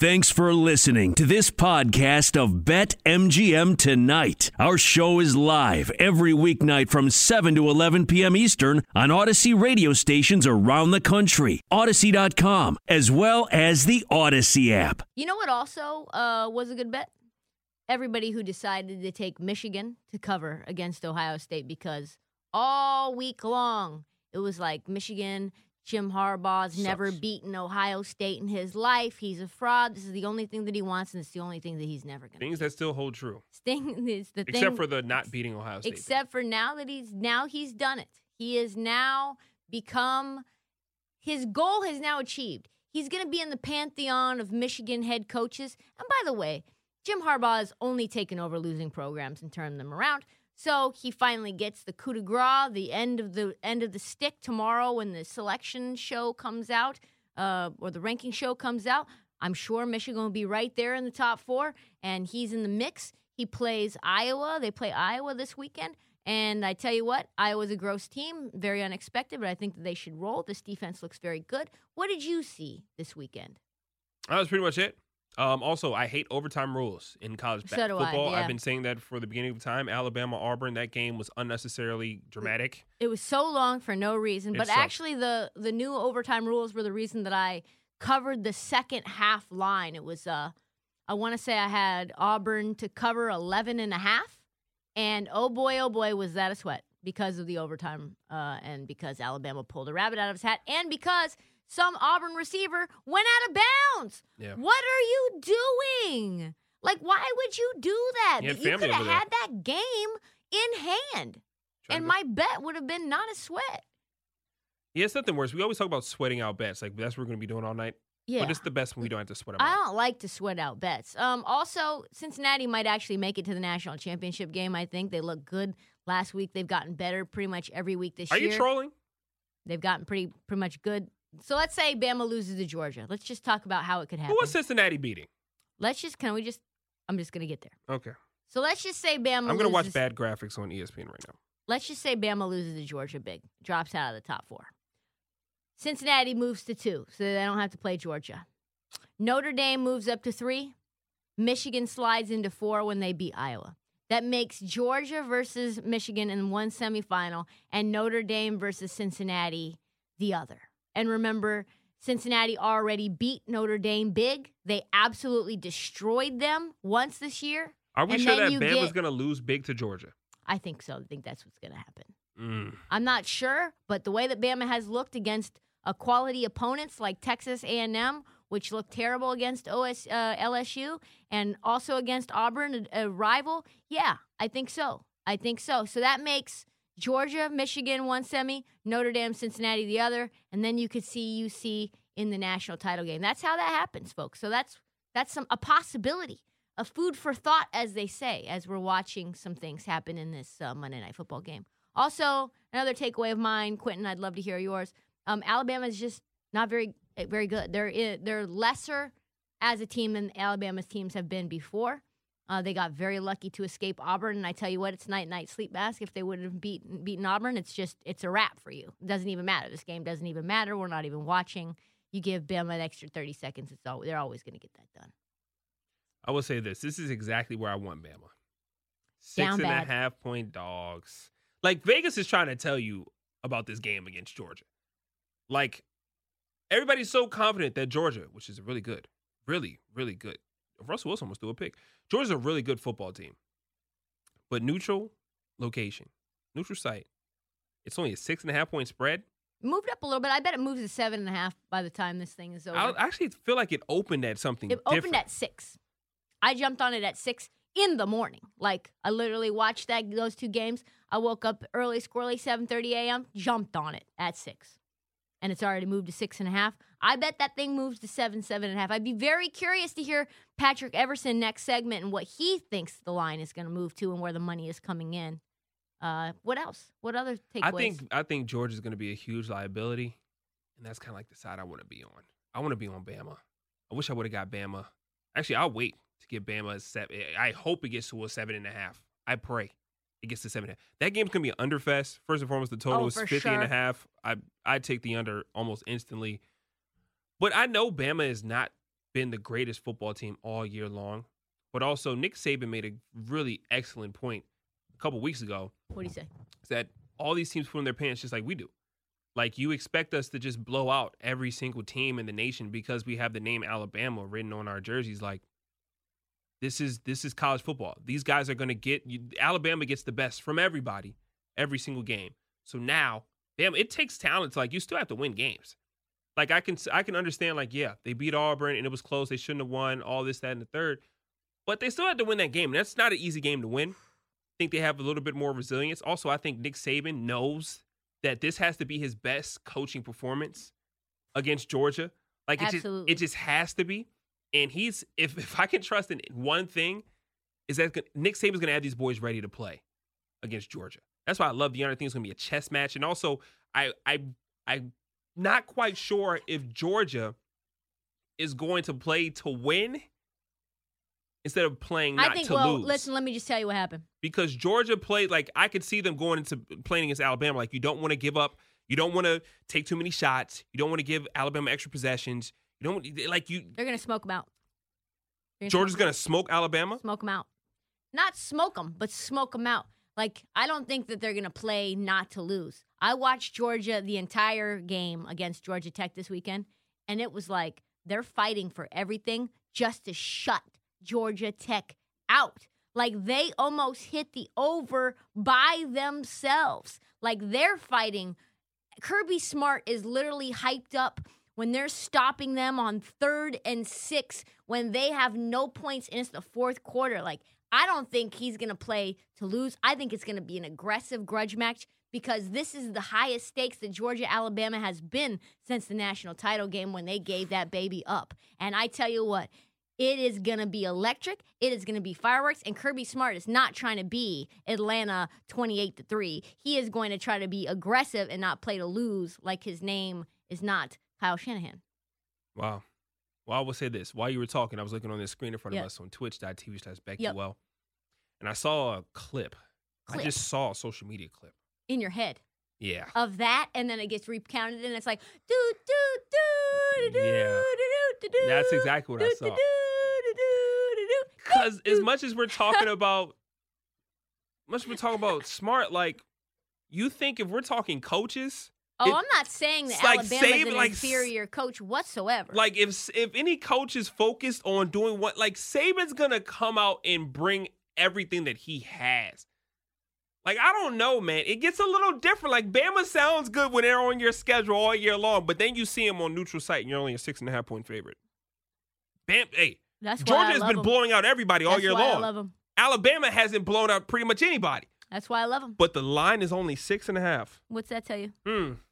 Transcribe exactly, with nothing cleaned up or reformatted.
Thanks for listening to this podcast of Bet M G M Tonight. Our show is live every weeknight from seven to eleven p.m. Eastern on Odyssey radio stations around the country, Odyssey dot com, as well as the Odyssey app. You know what also uh, was a good bet? Everybody who decided to take Michigan to cover against Ohio State, because all week long it was like Michigan, Jim Harbaugh's Sucks. Never beaten Ohio State in his life. He's a fraud. This is the only thing that he wants, and it's the only thing that he's never going to do. Things that still hold true. Sting, it's the except thing, for the not beating Ohio State. Except thing. for now that he's now he's done it. He has now become – his goal has now achieved. He's going to be in the pantheon of Michigan head coaches. And by the way, Jim Harbaugh has only taken over losing programs and turned them around. So he finally gets the coup de grace, the end of the end of the stick tomorrow when the selection show comes out, uh, or the ranking show comes out. I'm sure Michigan will be right there in the top four, and he's in the mix. He plays Iowa. They play Iowa this weekend, and I tell you what, Iowa's a gross team, very unexpected, but I think that they should roll. This defense looks very good. What did you see this weekend? That was pretty much it. Um, also, I hate overtime rules in college so back- football. I, yeah. I've been saying that for the beginning of time. Alabama, Auburn, that game was unnecessarily dramatic. It was so long for no reason. But actually, the, the new overtime rules were the reason that I covered the second half line. It was, uh, I want to say I had Auburn to cover eleven and a half. And oh boy, oh boy, was that a sweat because of the overtime, uh, and because Alabama pulled a rabbit out of his hat, and because some Auburn receiver went out of bounds. Yeah. What are you doing? Like, why would you do that? You, you could have had that game in hand, and my bet would have been not a sweat. Yeah, it's nothing worse. We always talk about sweating out bets. Like, that's what we're going to be doing all night. Yeah. But it's the best when we don't have to sweat them out. I don't like to sweat out bets. Um, also, Cincinnati might actually make it to the national championship game, I think. They look good last week. They've gotten better pretty much every week this year. Are you trolling? They've gotten pretty pretty much good. So let's say Bama loses to Georgia. Let's just talk about how it could happen. Who was Cincinnati beating? Let's just, can we just, I'm just going to get there. Okay. So let's just say Bama loses. I'm going to watch bad graphics on E S P N right now. Let's just say Bama loses to Georgia big, drops out of the top four. Cincinnati moves to two, so they don't have to play Georgia. Notre Dame moves up to three. Michigan slides into four when they beat Iowa. That makes Georgia versus Michigan in one semifinal and Notre Dame versus Cincinnati the other. And remember, Cincinnati already beat Notre Dame big. They absolutely destroyed them once this year. Are we and sure that Bama's get... going to lose big to Georgia? I think so. I think that's what's going to happen. Mm. I'm not sure, but the way that Bama has looked against a quality opponents like Texas A and M, which looked terrible against O S, uh, L S U, and also against Auburn, a, a rival, yeah, I think so. I think so. So that makes Georgia, Michigan, one semi, Notre Dame, Cincinnati, the other, and then you could see U C in the national title game. That's how that happens, folks. So that's that's some a possibility, a food for thought, as they say, as we're watching some things happen in this uh, Monday Night Football game. Also, another takeaway of mine, Quentin, I'd love to hear yours. Um, Alabama is just not very very good. They're they're lesser as a team than Alabama's teams have been before. Uh, they got very lucky to escape Auburn, and I tell you what, it's night-night sleep mask. If they would have beaten, beaten Auburn, it's just, it's a wrap for you. It doesn't even matter. This game doesn't even matter. We're not even watching. You give Bama an extra thirty seconds. It's all, they're always going to get that done. I will say this. This is exactly where I want Bama. Six and a half point dogs. Like, Vegas is trying to tell you about this game against Georgia. Like, everybody's so confident that Georgia, which is really good, really, really good. Russell Wilson was through a pick. Georgia's a really good football team. But neutral location, neutral site, it's only a six and a half point spread. Moved up a little bit. I bet it moves to seven and a half by the time this thing is over. I actually feel like it opened at something different. It opened different. At six. I jumped on it at six in the morning. Like, I literally watched that those two games. I woke up early, squirrely, seven thirty a.m., jumped on it at six. And it's already moved to six and a half. I bet that thing moves to seven, seven and a half. I'd be very curious to hear Patrick Everson next segment and what he thinks the line is going to move to and where the money is coming in. Uh, what else? What other takeaways? I think I think Georgia is going to be a huge liability, and that's kind of like the side I want to be on. I want to be on Bama. I wish I would have got Bama. Actually, I'll wait to get Bama a seven. I hope it gets to a seven and a half. I pray it gets to seven and a half. That game's going to be an underfest. First and foremost, the total oh, is fifty sure. and a half. I I take the under almost instantly. But I know Bama is not been the greatest football team all year long. But also, Nick Saban made a really excellent point a couple weeks ago. What did he say? That all these teams put in their pants just like we do. Like, you expect us to just blow out every single team in the nation because we have the name Alabama written on our jerseys. Like, this is this is college football. These guys are going to get – Alabama gets the best from everybody every single game. So now, damn, it takes talent to, like, you still have to win games. Like, I can I can understand, like, yeah, they beat Auburn and it was close. They shouldn't have won, all this, that, and the third. But they still had to win that game. That's not an easy game to win. I think they have a little bit more resilience. Also, I think Nick Saban knows that this has to be his best coaching performance against Georgia. Like, it just, it just has to be. And he's if, if I can trust in one thing, is that Nick Saban's going to have these boys ready to play against Georgia. That's why I love the other thing. It's going to be a chess match. And also, I I I. Not quite sure if Georgia is going to play to win instead of playing not I think, to well, lose. Listen, let me just tell you what happened. Because Georgia played, like, I could see them going into playing against Alabama. Like, you don't want to give up. You don't want to take too many shots. You don't want to give Alabama extra possessions. You don't like you. They're going to smoke them out. Georgia's going to smoke Alabama? Smoke them out. Not smoke them, but smoke them out. Like, I don't think that they're going to play not to lose. I watched Georgia the entire game against Georgia Tech this weekend, and it was like they're fighting for everything just to shut Georgia Tech out. Like, they almost hit the over by themselves. Like, they're fighting. Kirby Smart is literally hyped up when they're stopping them on third and six when they have no points and it's the fourth quarter. Like, I don't think he's going to play to lose. I think it's going to be an aggressive grudge match because this is the highest stakes that Georgia Alabama has been since the national title game when they gave that baby up. And I tell you what, it is going to be electric. It is going to be fireworks. And Kirby Smart is not trying to be Atlanta twenty-eight to three. He is going to try to be aggressive and not play to lose like his name is not Kyle Shanahan. Wow. Well, I will say this. While you were talking, I was looking on this screen in front yep. of us on twitch.tv slash BeckyWell. And I saw a clip. clip. I just saw a social media clip. In your head. Yeah. Of that, and then it gets recounted, and it's like, do, do, do, do, yeah. do, do, do, That's exactly what do, I saw. Because as much as we're talking about, much as we're talking about smart, like, you think if we're talking coaches... Oh, it, I'm not saying that like Alabama's Saban, an like, inferior coach whatsoever. Like, if if any coach is focused on doing what, like, Saban's going to come out and bring everything that he has. Like, I don't know, man. It gets a little different. Like, Bama sounds good when they're on your schedule all year long, but then you see him on neutral site and you're only a six-and-a-half-point favorite. Bam, hey, That's Georgia has been him. blowing out everybody That's all year long. I love him. Alabama hasn't blown out pretty much anybody. That's why I love him. But the line is only six and a half. What's that tell you? Hmm.